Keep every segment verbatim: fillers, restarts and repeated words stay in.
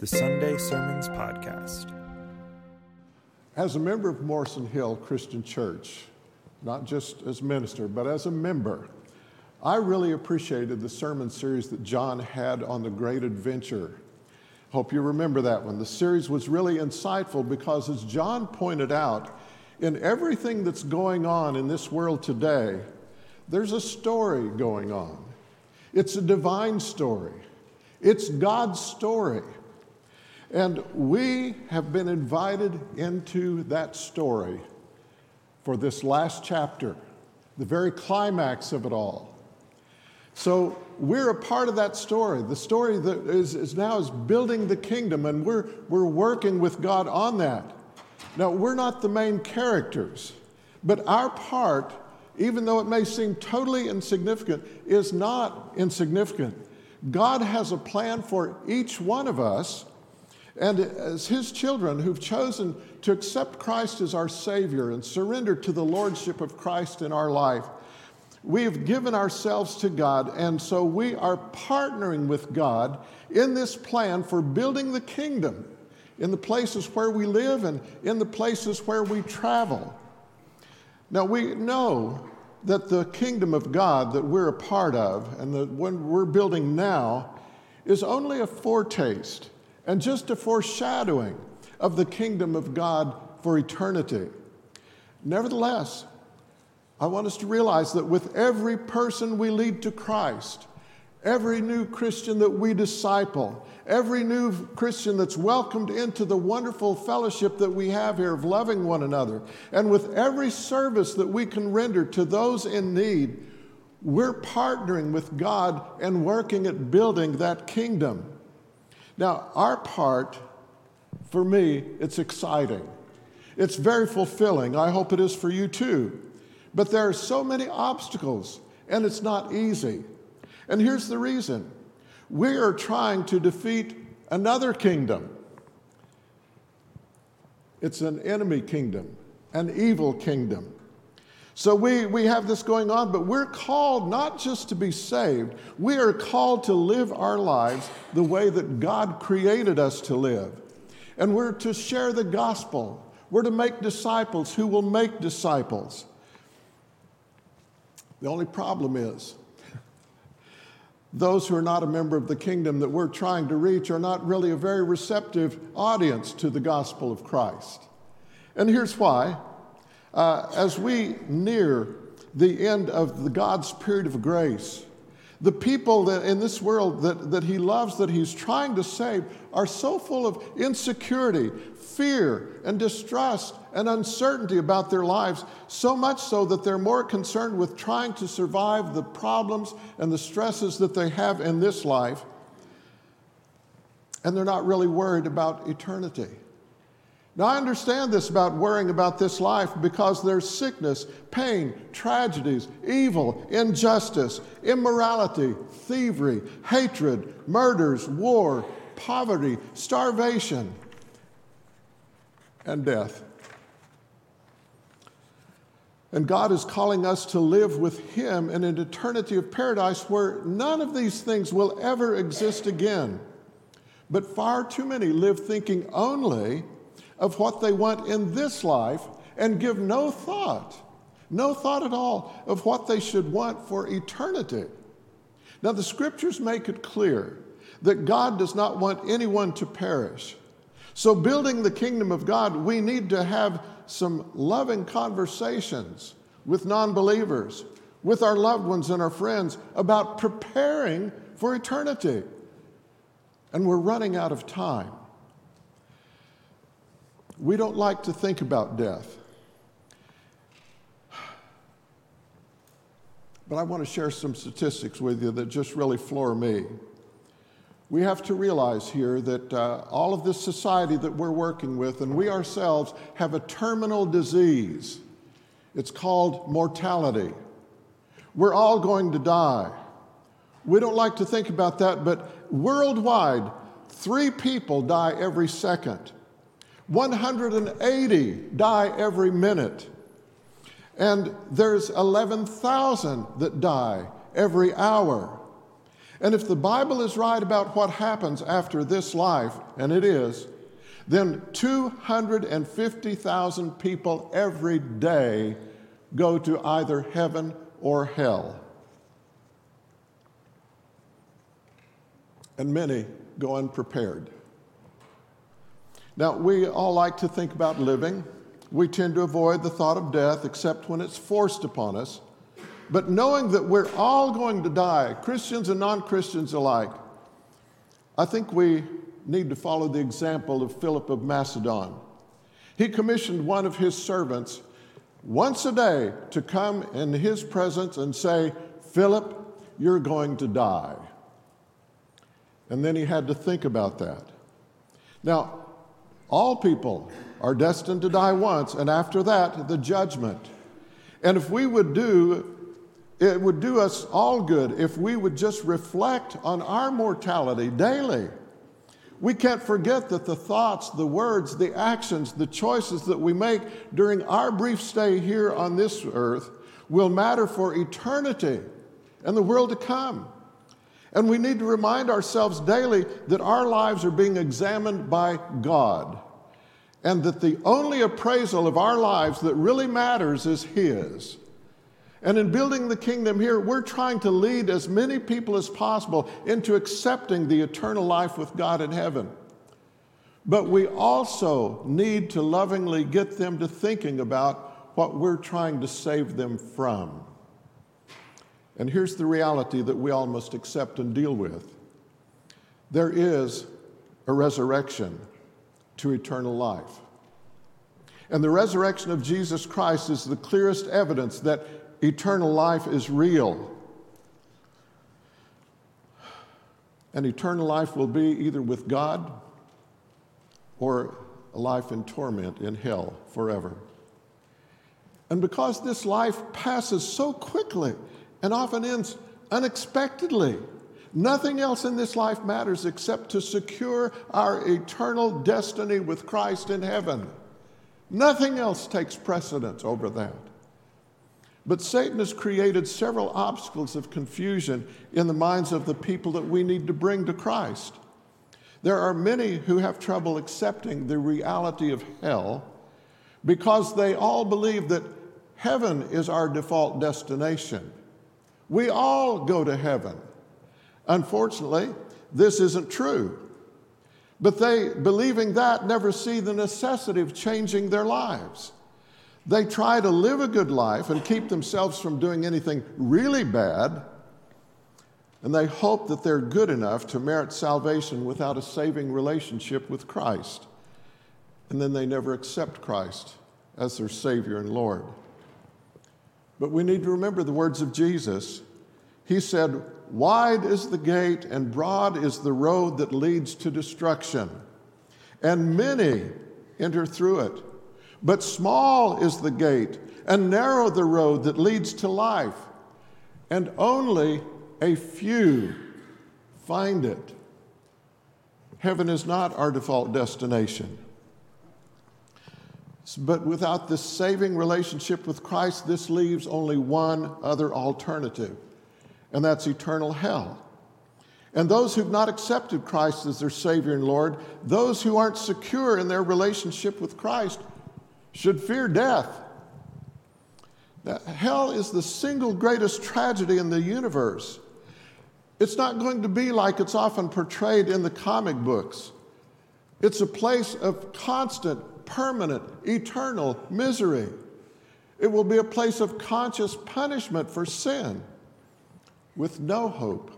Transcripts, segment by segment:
The Sunday Sermons Podcast. As a member of Morrison Hill Christian Church, not just as minister, but as a member, I really appreciated the sermon series that John had on the Great Adventure. Hope you remember that one. The series was really insightful because, as John pointed out, in everything that's going on in this world today, there's a story going on. It's a divine story. It's God's story. And we have been invited into that story for this last chapter, the very climax of it all. So we're a part of that story. The story that is, is now is building the kingdom, and we're, we're working with God on that. Now, we're not the main characters, but our part, even though it may seem totally insignificant, is not insignificant. God has a plan for each one of us. And as His children who've chosen to accept Christ as our Savior and surrender to the Lordship of Christ in our life, we have given ourselves to God, and so we are partnering with God in this plan for building the kingdom in the places where we live and in the places where we travel. Now, we know that the kingdom of God that we're a part of and the one we're building now is only a foretaste and just a foreshadowing of the kingdom of God for eternity. Nevertheless, I want us to realize that with every person we lead to Christ, every new Christian that we disciple, every new Christian that's welcomed into the wonderful fellowship that we have here of loving one another, and with every service that we can render to those in need, we're partnering with God and working at building that kingdom. Now, our part, for me, it's exciting. It's very fulfilling. I hope it is for you too. But there are so many obstacles, and it's not easy. And here's the reason. We are trying to defeat another kingdom. It's an enemy kingdom, an evil kingdom. So we, we have this going on, but we're called not just to be saved. We are called to live our lives the way that God created us to live. And we're to share the gospel. We're to make disciples who will make disciples. The only problem is those who are not a member of the kingdom that we're trying to reach are not really a very receptive audience to the gospel of Christ. And here's why. Uh, as we near the end of the God's period of grace, the people that in this world that, that He loves, that He's trying to save, are so full of insecurity, fear, and distrust, and uncertainty about their lives, so much so that they're more concerned with trying to survive the problems and the stresses that they have in this life, and they're not really worried about eternity. Now, I understand this about worrying about this life because there's sickness, pain, tragedies, evil, injustice, immorality, thievery, hatred, murders, war, poverty, starvation, and death. And God is calling us to live with Him in an eternity of paradise where none of these things will ever exist again. But far too many live thinking only of what they want in this life and give no thought, no thought at all of what they should want for eternity. Now, the scriptures make it clear that God does not want anyone to perish. So building the kingdom of God, we need to have some loving conversations with non-believers, with our loved ones and our friends about preparing for eternity. And we're running out of time. We don't like to think about death. But I want to share some statistics with you that just really floor me. We have to realize here that uh, all of this society that we're working with, and we ourselves have a terminal disease. It's called mortality. We're all going to die. We don't like to think about that, but worldwide, three people die every second. one hundred eighty die every minute. And there's eleven thousand that die every hour. And if the Bible is right about what happens after this life, and it is, then two hundred fifty thousand people every day go to either heaven or hell. And many go unprepared. Now, we all like to think about living. We tend to avoid the thought of death except when it's forced upon us. But knowing that we're all going to die, Christians and non-Christians alike, I think we need to follow the example of Philip of Macedon. He commissioned one of his servants once a day to come in his presence and say, "Philip, you're going to die." And then he had to think about that. Now, all people are destined to die once, and after that, the judgment. And if we would do, it would do us all good if we would just reflect on our mortality daily. We can't forget that the thoughts, the words, the actions, the choices that we make during our brief stay here on this earth will matter for eternity and the world to come. And we need to remind ourselves daily that our lives are being examined by God, and that the only appraisal of our lives that really matters is His. And in building the kingdom here, we're trying to lead as many people as possible into accepting the eternal life with God in heaven. But we also need to lovingly get them to thinking about what we're trying to save them from. And here's the reality that we all must accept and deal with. There is a resurrection to eternal life. And the resurrection of Jesus Christ is the clearest evidence that eternal life is real. And eternal life will be either with God or a life in torment in hell forever. And because this life passes so quickly and often ends unexpectedly, nothing else in this life matters except to secure our eternal destiny with Christ in heaven. Nothing else takes precedence over that. But Satan has created several obstacles of confusion in the minds of the people that we need to bring to Christ. There are many who have trouble accepting the reality of hell because they all believe that heaven is our default destination. We all go to heaven. Unfortunately, this isn't true. But they, believing that, never see the necessity of changing their lives. They try to live a good life and keep themselves from doing anything really bad, and they hope that they're good enough to merit salvation without a saving relationship with Christ. And then they never accept Christ as their Savior and Lord. But we need to remember the words of Jesus. He said, "Wide is the gate and broad is the road that leads to destruction, and many enter through it. But small is the gate, and narrow the road that leads to life, and only a few find it." Heaven is not our default destination. But without this saving relationship with Christ, this leaves only one other alternative, and that's eternal hell. And those who've not accepted Christ as their Savior and Lord, those who aren't secure in their relationship with Christ, should fear death. Now, hell is the single greatest tragedy in the universe. It's not going to be like it's often portrayed in the comic books. It's a place of constant, permanent, eternal misery. It will be a place of conscious punishment for sin with no hope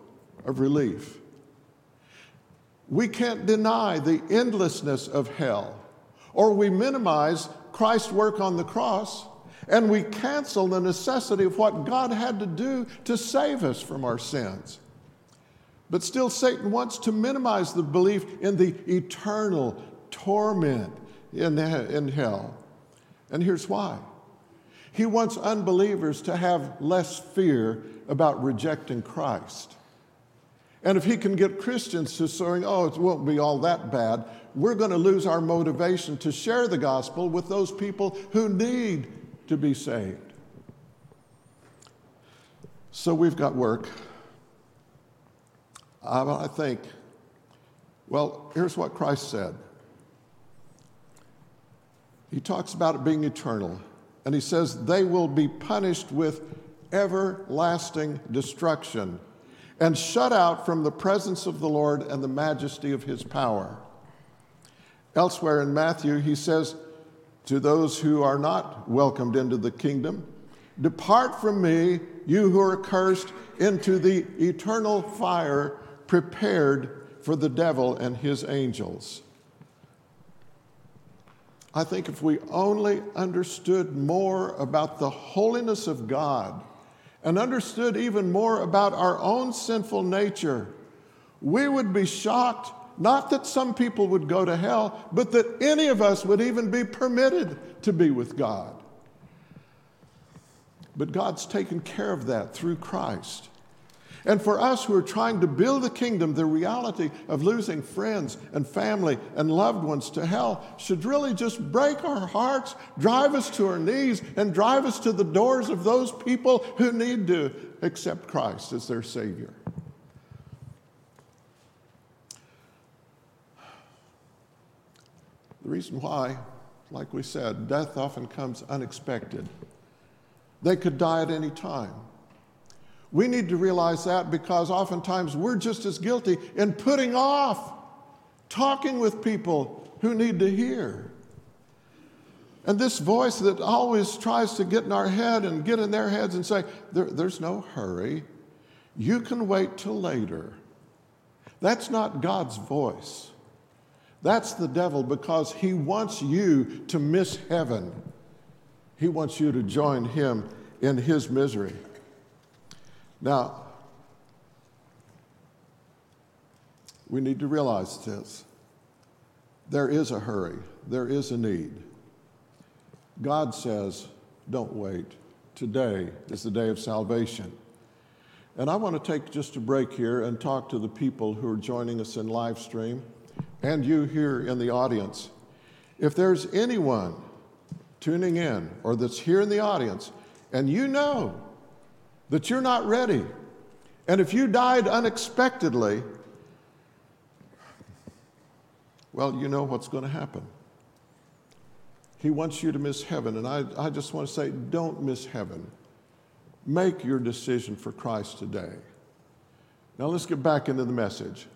of relief. We can't deny the endlessness of hell, or we minimize Christ's work on the cross, and we cancel the necessity of what God had to do to save us from our sins. But still, Satan wants to minimize the belief in the eternal torment in, in hell. And here's why. He wants unbelievers to have less fear about rejecting Christ. And if he can get Christians to saying, "Oh, it won't be all that bad," we're going to lose our motivation to share the gospel with those people who need to be saved. So we've got work. Um, I think, well, here's what Christ said. He talks about it being eternal, and he says they will be punished with everlasting destruction and shut out from the presence of the Lord and the majesty of his power. Elsewhere in Matthew, he says to those who are not welcomed into the kingdom, "Depart from me, you who are cursed, into the eternal fire prepared for the devil and his angels." I think if we only understood more about the holiness of God and understood even more about our own sinful nature, we would be shocked, not that some people would go to hell, but that any of us would even be permitted to be with God. But God's taken care of that through Christ. And for us who are trying to build a kingdom, the reality of losing friends and family and loved ones to hell should really just break our hearts, drive us to our knees, and drive us to the doors of those people who need to accept Christ as their Savior. The reason why, like we said, death often comes unexpected. They could die at any time. We need to realize that, because oftentimes we're just as guilty in putting off talking with people who need to hear. And this voice that always tries to get in our head and get in their heads and say, there, there's no hurry. You can wait till later. That's not God's voice. That's the devil, because he wants you to miss heaven. He wants you to join him in his misery. Now, we need to realize this. There is a hurry. There is a need. God says, don't wait. Today is the day of salvation. And I want to take just a break here and talk to the people who are joining us in live stream and you here in the audience. If there's anyone tuning in or that's here in the audience and you know that you're not ready, and if you died unexpectedly, well, you know what's going to happen. He wants you to miss heaven, and I, I just want to say, don't miss heaven. Make your decision for Christ today. Now let's get back into the message.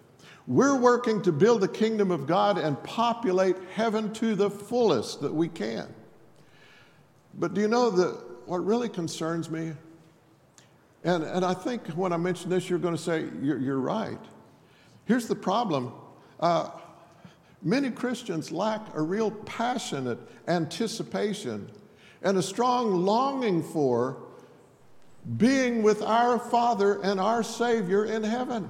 We're working to build the kingdom of God and populate heaven to the fullest that we can. But do you know that what really concerns me? And, and I think when I mention this, you're going to say, you're, you're right. Here's the problem. Uh, many Christians lack a real passionate anticipation and a strong longing for being with our Father and our Savior in heaven.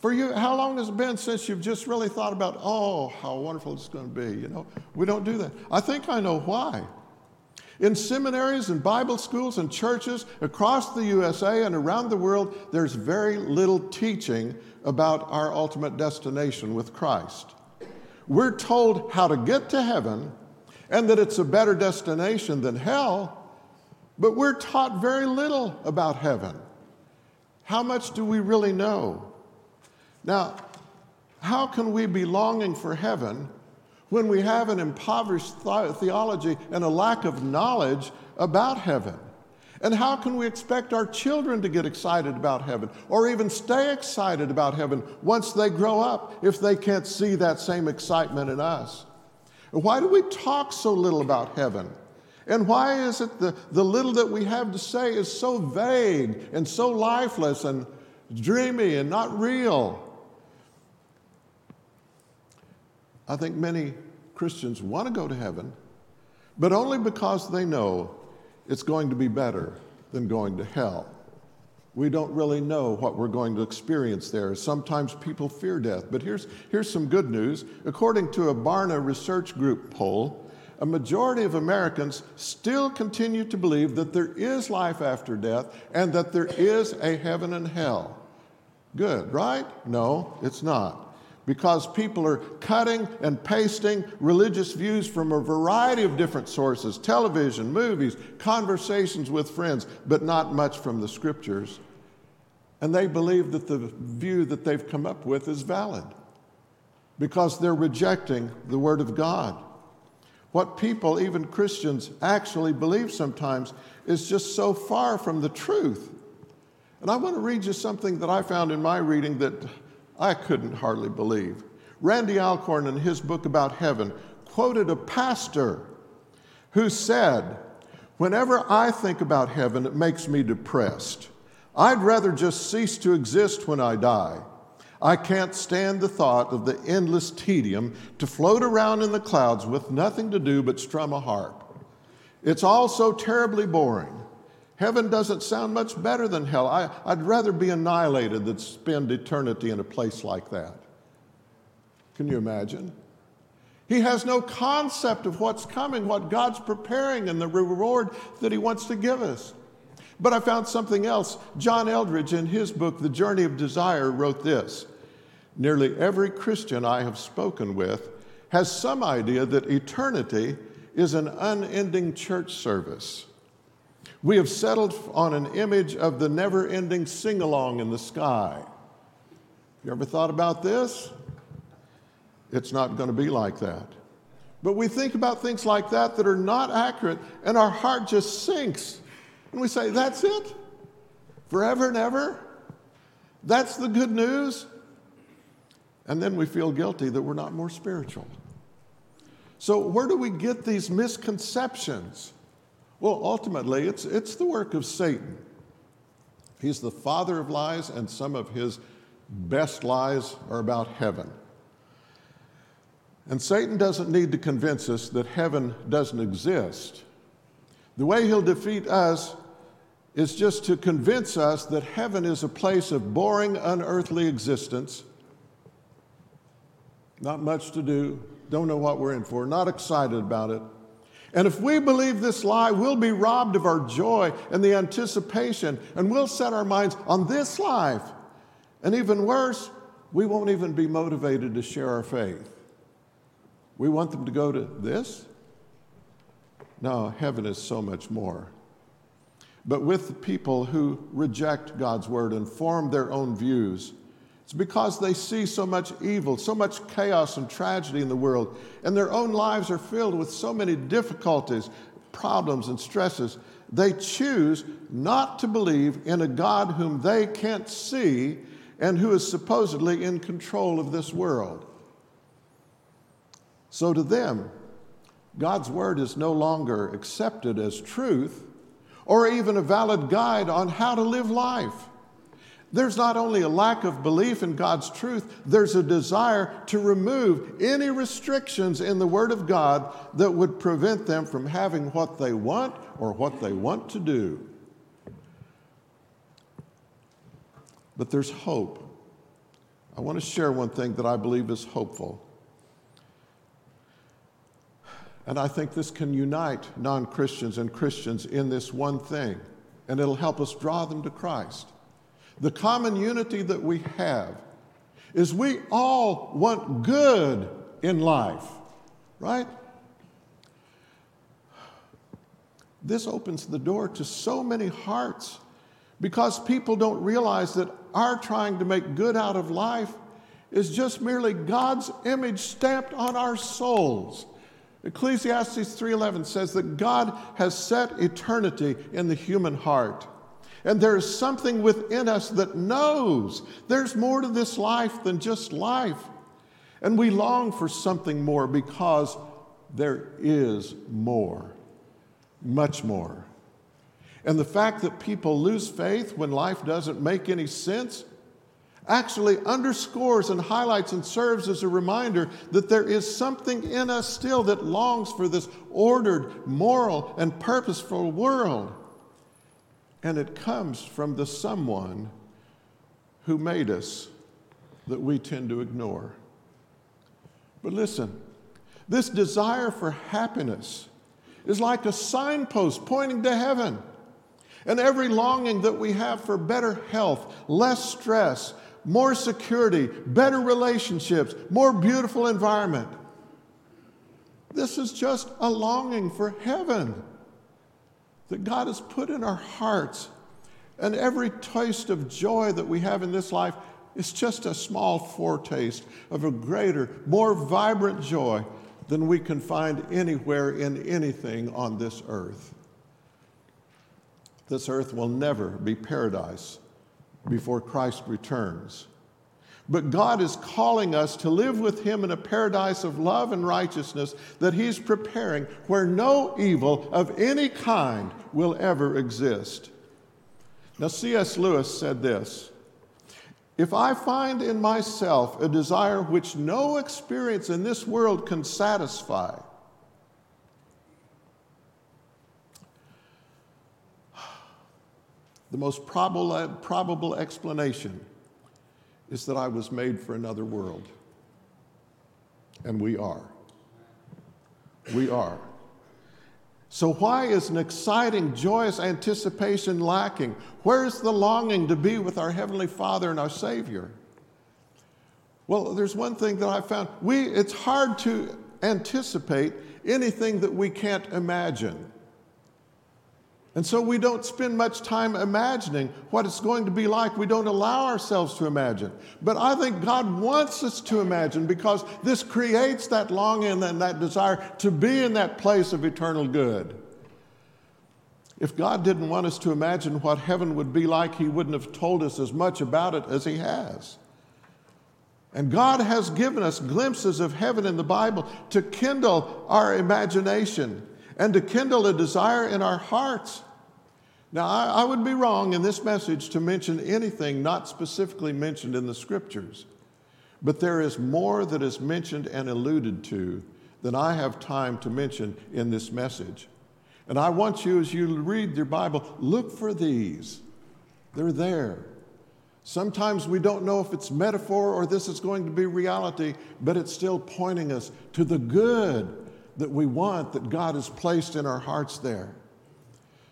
For you, how long has it been since you've just really thought about, oh, how wonderful it's going to be? You know, we don't do that. I think I know why. In seminaries and Bible schools and churches across the U S A and around the world, there's very little teaching about our ultimate destination with Christ. We're told how to get to heaven and that it's a better destination than hell, but we're taught very little about heaven. How much do we really know? Now, how can we be longing for heaven when we have an impoverished th- theology and a lack of knowledge about heaven? And how can we expect our children to get excited about heaven or even stay excited about heaven once they grow up if they can't see that same excitement in us? Why do we talk so little about heaven? And why is it the, the little that we have to say is so vague and so lifeless and dreamy and not real? I think many Christians want to go to heaven, but only because they know it's going to be better than going to hell. We don't really know what we're going to experience there. Sometimes people fear death, but here's, here's some good news. According to a Barna Research Group poll, a majority of Americans still continue to believe that there is life after death and that there is a heaven and hell. Good, right? No, it's not. Because people are cutting and pasting religious views from a variety of different sources, television, movies, conversations with friends, but not much from the scriptures. And they believe that the view that they've come up with is valid because they're rejecting the Word of God. What people, even Christians, actually believe sometimes is just so far from the truth. And I want to read you something that I found in my reading that I couldn't hardly believe. Randy Alcorn, in his book about heaven, quoted a pastor who said, "Whenever I think about heaven, it makes me depressed. I'd rather just cease to exist when I die. I can't stand the thought of the endless tedium to float around in the clouds with nothing to do but strum a harp. It's all so terribly boring. Heaven doesn't sound much better than hell. I, I'd rather be annihilated than spend eternity in a place like that." Can you imagine? He has no concept of what's coming, what God's preparing, and the reward that He wants to give us. But I found something else. John Eldridge, in his book, The Journey of Desire, wrote this: "Nearly every Christian I have spoken with has some idea that eternity is an unending church service. We have settled on an image of the never-ending sing-along in the sky." You ever thought about this? It's not going to be like that. But we think about things like that that are not accurate, and our heart just sinks. And we say, that's it? Forever and ever? That's the good news? And then we feel guilty that we're not more spiritual. So where do we get these misconceptions? Well, ultimately, it's, it's the work of Satan. He's the father of lies, and some of his best lies are about heaven. And Satan doesn't need to convince us that heaven doesn't exist. The way he'll defeat us is just to convince us that heaven is a place of boring, unearthly existence. Not much to do, don't know what we're in for, not excited about it. And if we believe this lie, we'll be robbed of our joy and the anticipation, and we'll set our minds on this life. And even worse, we won't even be motivated to share our faith. We want them to go to this? No, heaven is so much more. But with the people who reject God's word and form their own views, it's because they see so much evil, so much chaos and tragedy in the world, and their own lives are filled with so many difficulties, problems, and stresses. They choose not to believe in a God whom they can't see and who is supposedly in control of this world. So to them, God's word is no longer accepted as truth or even a valid guide on how to live life. There's not only a lack of belief in God's truth, there's a desire to remove any restrictions in the Word of God that would prevent them from having what they want or what they want to do. But there's hope. I want to share one thing that I believe is hopeful. And I think this can unite non-Christians and Christians in this one thing, and it'll help us draw them to Christ. The common unity that we have is we all want good in life, right? This opens the door to so many hearts because people don't realize that our trying to make good out of life is just merely God's image stamped on our souls. Ecclesiastes three eleven says that God has set eternity in the human heart. And there is something within us that knows there's more to this life than just life. And we long for something more because there is more, much more. And the fact that people lose faith when life doesn't make any sense actually underscores and highlights and serves as a reminder that there is something in us still that longs for this ordered, moral, and purposeful world. And it comes from the someone who made us that we tend to ignore. But listen, this desire for happiness is like a signpost pointing to heaven. And every longing that we have for better health, less stress, more security, better relationships, more beautiful environment. This is just a longing for heaven that God has put in our hearts. And every taste of joy that we have in this life is just a small foretaste of a greater, more vibrant joy than we can find anywhere in anything on this earth. This earth will never be paradise before Christ returns. But God is calling us to live with him in a paradise of love and righteousness that he's preparing, where no evil of any kind will ever exist. Now, C S Lewis said this: "If I find in myself a desire which no experience in this world can satisfy, the most probable, probable explanation is that I was made for another world." And we are. We are. So why is an exciting, joyous anticipation lacking? Where is the longing to be with our Heavenly Father and our Savior? Well, there's one thing that I found. We, it's hard to anticipate anything that we can't imagine. And so we don't spend much time imagining what it's going to be like. We don't allow ourselves to imagine. But I think God wants us to imagine, because this creates that longing and that desire to be in that place of eternal good. If God didn't want us to imagine what heaven would be like, he wouldn't have told us as much about it as he has. And God has given us glimpses of heaven in the Bible to kindle our imagination and to kindle a desire in our hearts. Now, I, I would be wrong in this message to mention anything not specifically mentioned in the Scriptures, but there is more that is mentioned and alluded to than I have time to mention in this message. And I want you, as you read your Bible, look for these. They're there. Sometimes we don't know if it's metaphor or this is going to be reality, but it's still pointing us to the good that we want, that God has placed in our hearts there.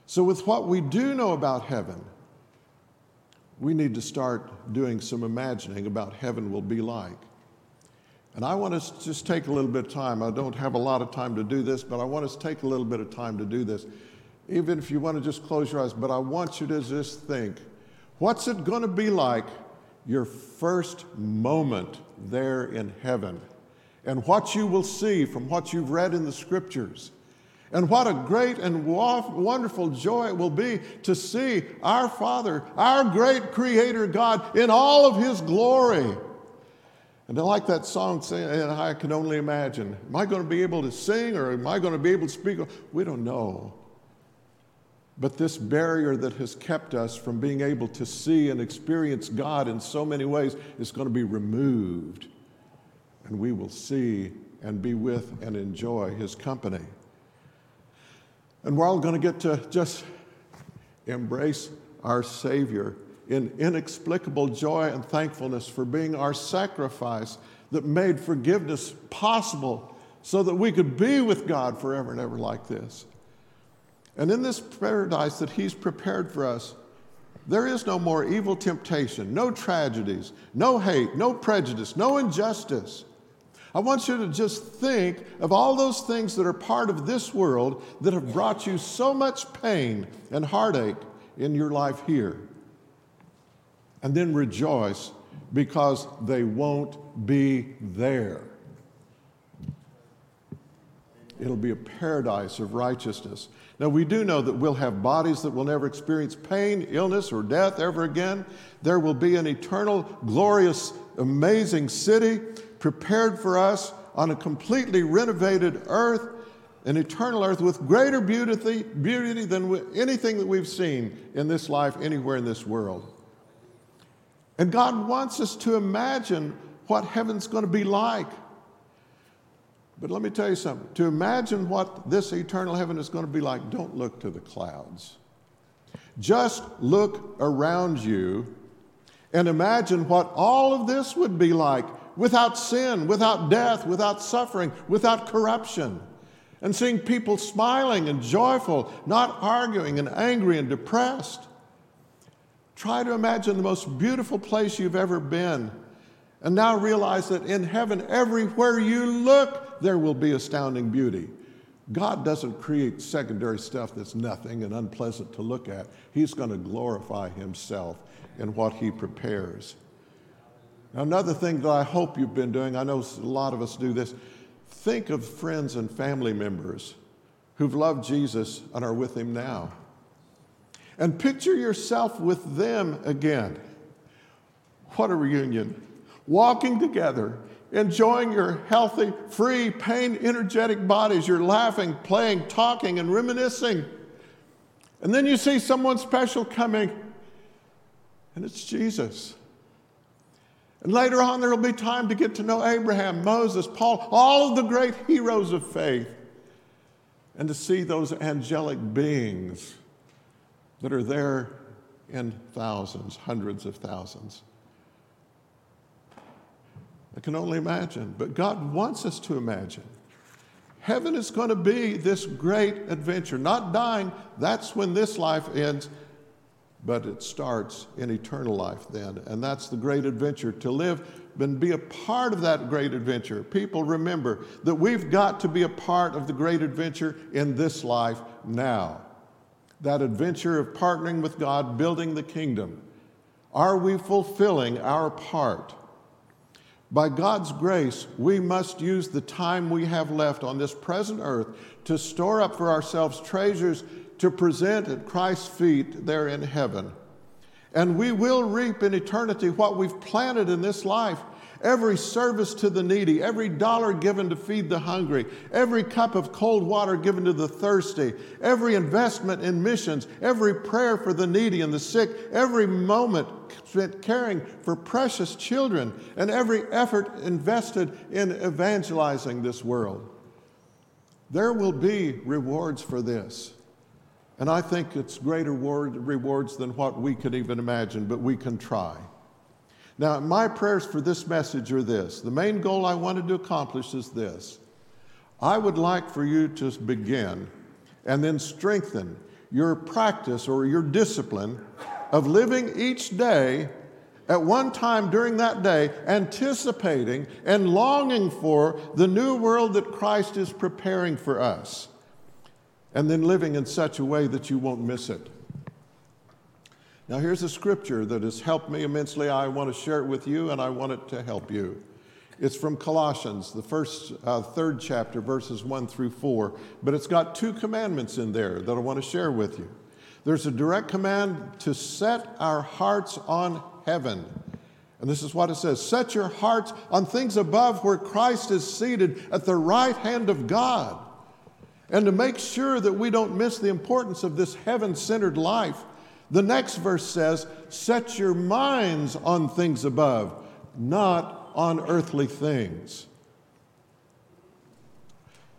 So with what we do know about heaven, we need to start doing some imagining about heaven will be like. And I want us to just take a little bit of time. I don't have a lot of time to do this, but I want us to take a little bit of time to do this. Even if you want to just close your eyes, but I want you to just think, what's it going to be like your first moment there in heaven? And what you will see from what you've read in the Scriptures. And what a great and wonderful joy it will be to see our Father, our great Creator God, in all of his glory. And I like that song, and I can only imagine. Am I going to be able to sing, or am I going to be able to speak? We don't know. But this barrier that has kept us from being able to see and experience God in so many ways is going to be removed. And we will see and be with and enjoy his company. And we're all going to get to just embrace our Savior in inexplicable joy and thankfulness for being our sacrifice that made forgiveness possible so that we could be with God forever and ever like this. And in this paradise that he's prepared for us, there is no more evil temptation, no tragedies, no hate, no prejudice, no injustice. I want you to just think of all those things that are part of this world that have brought you so much pain and heartache in your life here. And then rejoice, because they won't be there. It'll be a paradise of righteousness. Now, we do know that we'll have bodies that will never experience pain, illness, or death ever again. There will be an eternal, glorious, amazing city prepared for us on a completely renovated earth, an eternal earth with greater beauty, beauty than anything that we've seen in this life anywhere in this world. And God wants us to imagine what heaven's going to be like. But let me tell you something. To imagine what this eternal heaven is going to be like, don't look to the clouds. Just look around you and imagine what all of this would be like without sin, without death, without suffering, without corruption. And seeing people smiling and joyful, not arguing and angry and depressed. Try to imagine the most beautiful place you've ever been. And now realize that in heaven, everywhere you look, there will be astounding beauty. God doesn't create secondary stuff that's nothing and unpleasant to look at. He's going to glorify himself in what he prepares. Now, another thing that I hope you've been doing, I know a lot of us do this, think of friends and family members who've loved Jesus and are with him now. And picture yourself with them again. What a reunion. Walking together, enjoying your healthy, free, pain, energetic bodies. You're laughing, playing, talking, and reminiscing. And then you see someone special coming, and it's Jesus. And later on, there will be time to get to know Abraham, Moses, Paul, all of the great heroes of faith, and to see those angelic beings that are there in thousands, hundreds of thousands. I can only imagine, but God wants us to imagine. Heaven is going to be this great adventure, not dying. That's when this life ends, but it starts in eternal life then. And that's the great adventure, to live and be a part of that great adventure. People, remember that we've got to be a part of the great adventure in this life now. That adventure of partnering with God, building the kingdom. Are we fulfilling our part? By God's grace, we must use the time we have left on this present earth to store up for ourselves treasures to present at Christ's feet there in heaven. And we will reap in eternity what we've planted in this life. Every service to the needy, every dollar given to feed the hungry, every cup of cold water given to the thirsty, every investment in missions, every prayer for the needy and the sick, every moment spent caring for precious children, and every effort invested in evangelizing this world. There will be rewards for this. And I think it's greater rewards than what we could even imagine, but we can try. Now, my prayers for this message are this. The main goal I wanted to accomplish is this. I would like for you to begin and then strengthen your practice or your discipline of living each day at one time during that day, anticipating and longing for the new world that Christ is preparing for us, and then living in such a way that you won't miss it. Now, here's a scripture that has helped me immensely. I want to share it with you, and I want it to help you. It's from Colossians, the first, uh, third chapter, verses one through four. But it's got two commandments in there that I want to share with you. There's a direct command to set our hearts on heaven. And this is what it says. Set your hearts on things above, where Christ is seated at the right hand of God. And to make sure that we don't miss the importance of this heaven-centered life, the next verse says, set your minds on things above, not on earthly things.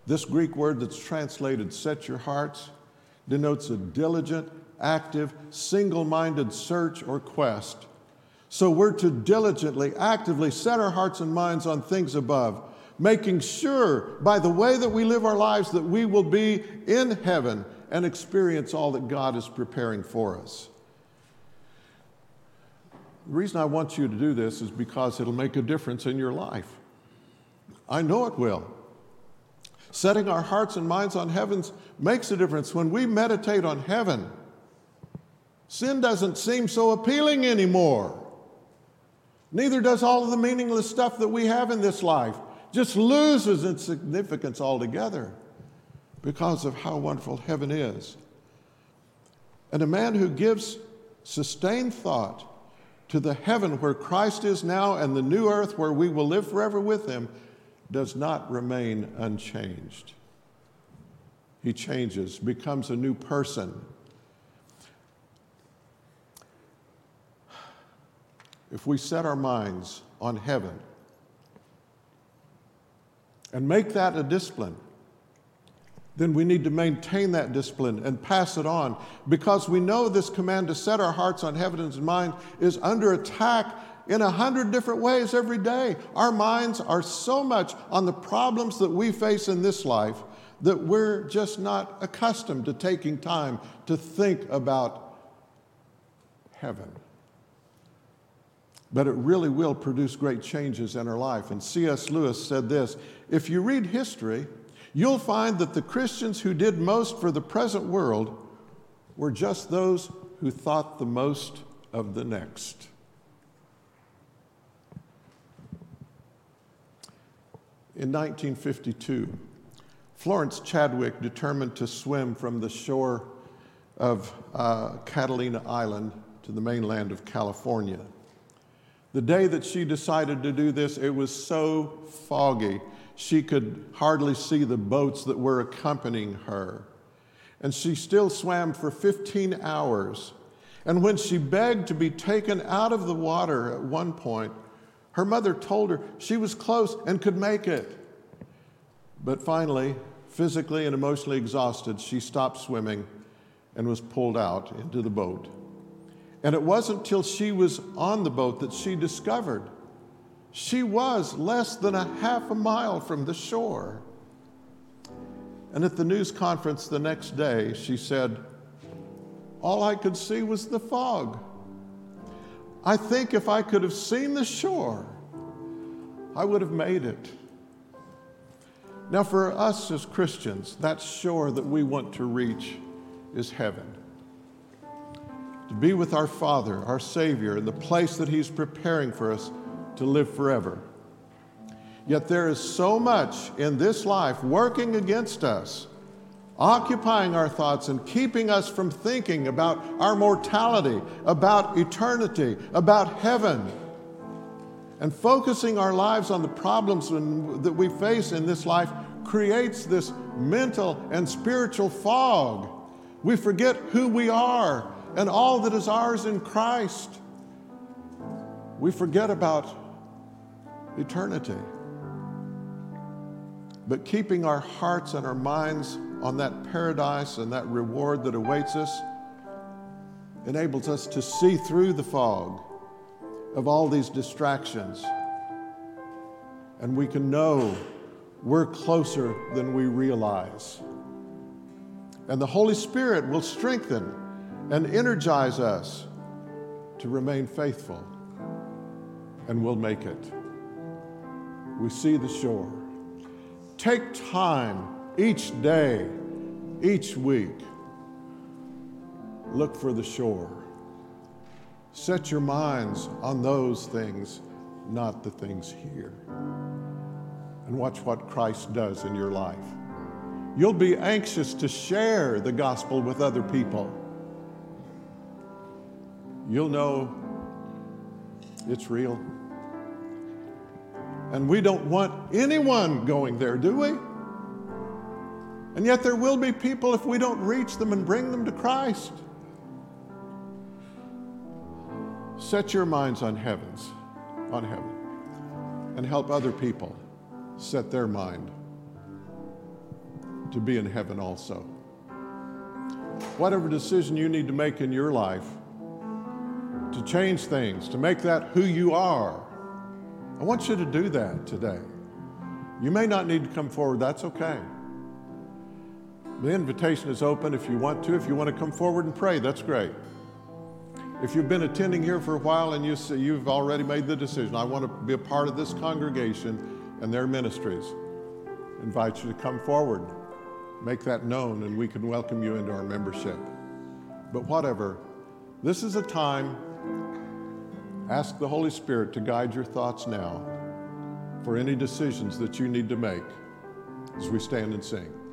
This Greek word that's translated set your hearts denotes a diligent, active, single-minded search or quest. So we're to diligently, actively set our hearts and minds on things above, making sure by the way that we live our lives that we will be in heaven and experience all that God is preparing for us. The reason I want you to do this is because it'll make a difference in your life. I know it will. Setting our hearts and minds on heaven makes a difference. When we meditate on heaven, sin doesn't seem so appealing anymore. Neither does all of the meaningless stuff that we have in this life. Just loses its significance altogether because of how wonderful heaven is. And a man who gives sustained thought to the heaven where Christ is now and the new earth where we will live forever with him does not remain unchanged. He changes, becomes a new person. If we set our minds on heaven and make that a discipline, then we need to maintain that discipline and pass it on, because we know this command to set our hearts on heaven and mind is under attack in a hundred different ways every day. Our minds are so much on the problems that we face in this life that we're just not accustomed to taking time to think about heaven. But it really will produce great changes in our life. And C S Lewis said this, if you read history, you'll find that the Christians who did most for the present world were just those who thought the most of the next. In nineteen fifty-two, Florence Chadwick determined to swim from the shore of uh, Catalina Island to the mainland of California. The day that she decided to do this, it was so foggy, she could hardly see the boats that were accompanying her. And she still swam for fifteen hours. And when she begged to be taken out of the water at one point, her mother told her she was close and could make it. But finally, physically and emotionally exhausted, she stopped swimming and was pulled out into the boat. And it wasn't till she was on the boat that she discovered she was less than a half a mile from the shore. And at the news conference the next day, she said, "All I could see was the fog. I think if I could have seen the shore, I would have made it." Now, for us as Christians, that shore that we want to reach is heaven. To be with our Father, our Savior, in the place that He's preparing for us to live forever. Yet there is so much in this life working against us, occupying our thoughts and keeping us from thinking about our mortality, about eternity, about heaven, and focusing our lives on the problems when, that we face in this life creates this mental and spiritual fog. We forget who we are and all that is ours in Christ. We forget about eternity. But keeping our hearts and our minds on that paradise and that reward that awaits us enables us to see through the fog of all these distractions. And we can know we're closer than we realize. And the Holy Spirit will strengthen and energize us to remain faithful, and we'll make it. We see the shore. Take time each day, each week. Look for the shore. Set your minds on those things, not the things here. And watch what Christ does in your life. You'll be anxious to share the gospel with other people. You'll know it's real. And we don't want anyone going there, do we? And yet there will be people, if we don't reach them and bring them to Christ. Set your minds on heavens, on heaven, and help other people set their mind to be in heaven also. Whatever decision you need to make in your life to change things, to make that who you are, I want you to do that today. You may not need to come forward, that's okay. The invitation is open if you want to. If you want to come forward and pray, that's great. If you've been attending here for a while and you say you've already made the decision, I want to be a part of this congregation and their ministries, I invite you to come forward, make that known, and we can welcome you into our membership. But whatever, this is a time, ask the Holy Spirit to guide your thoughts now for any decisions that you need to make as we stand and sing.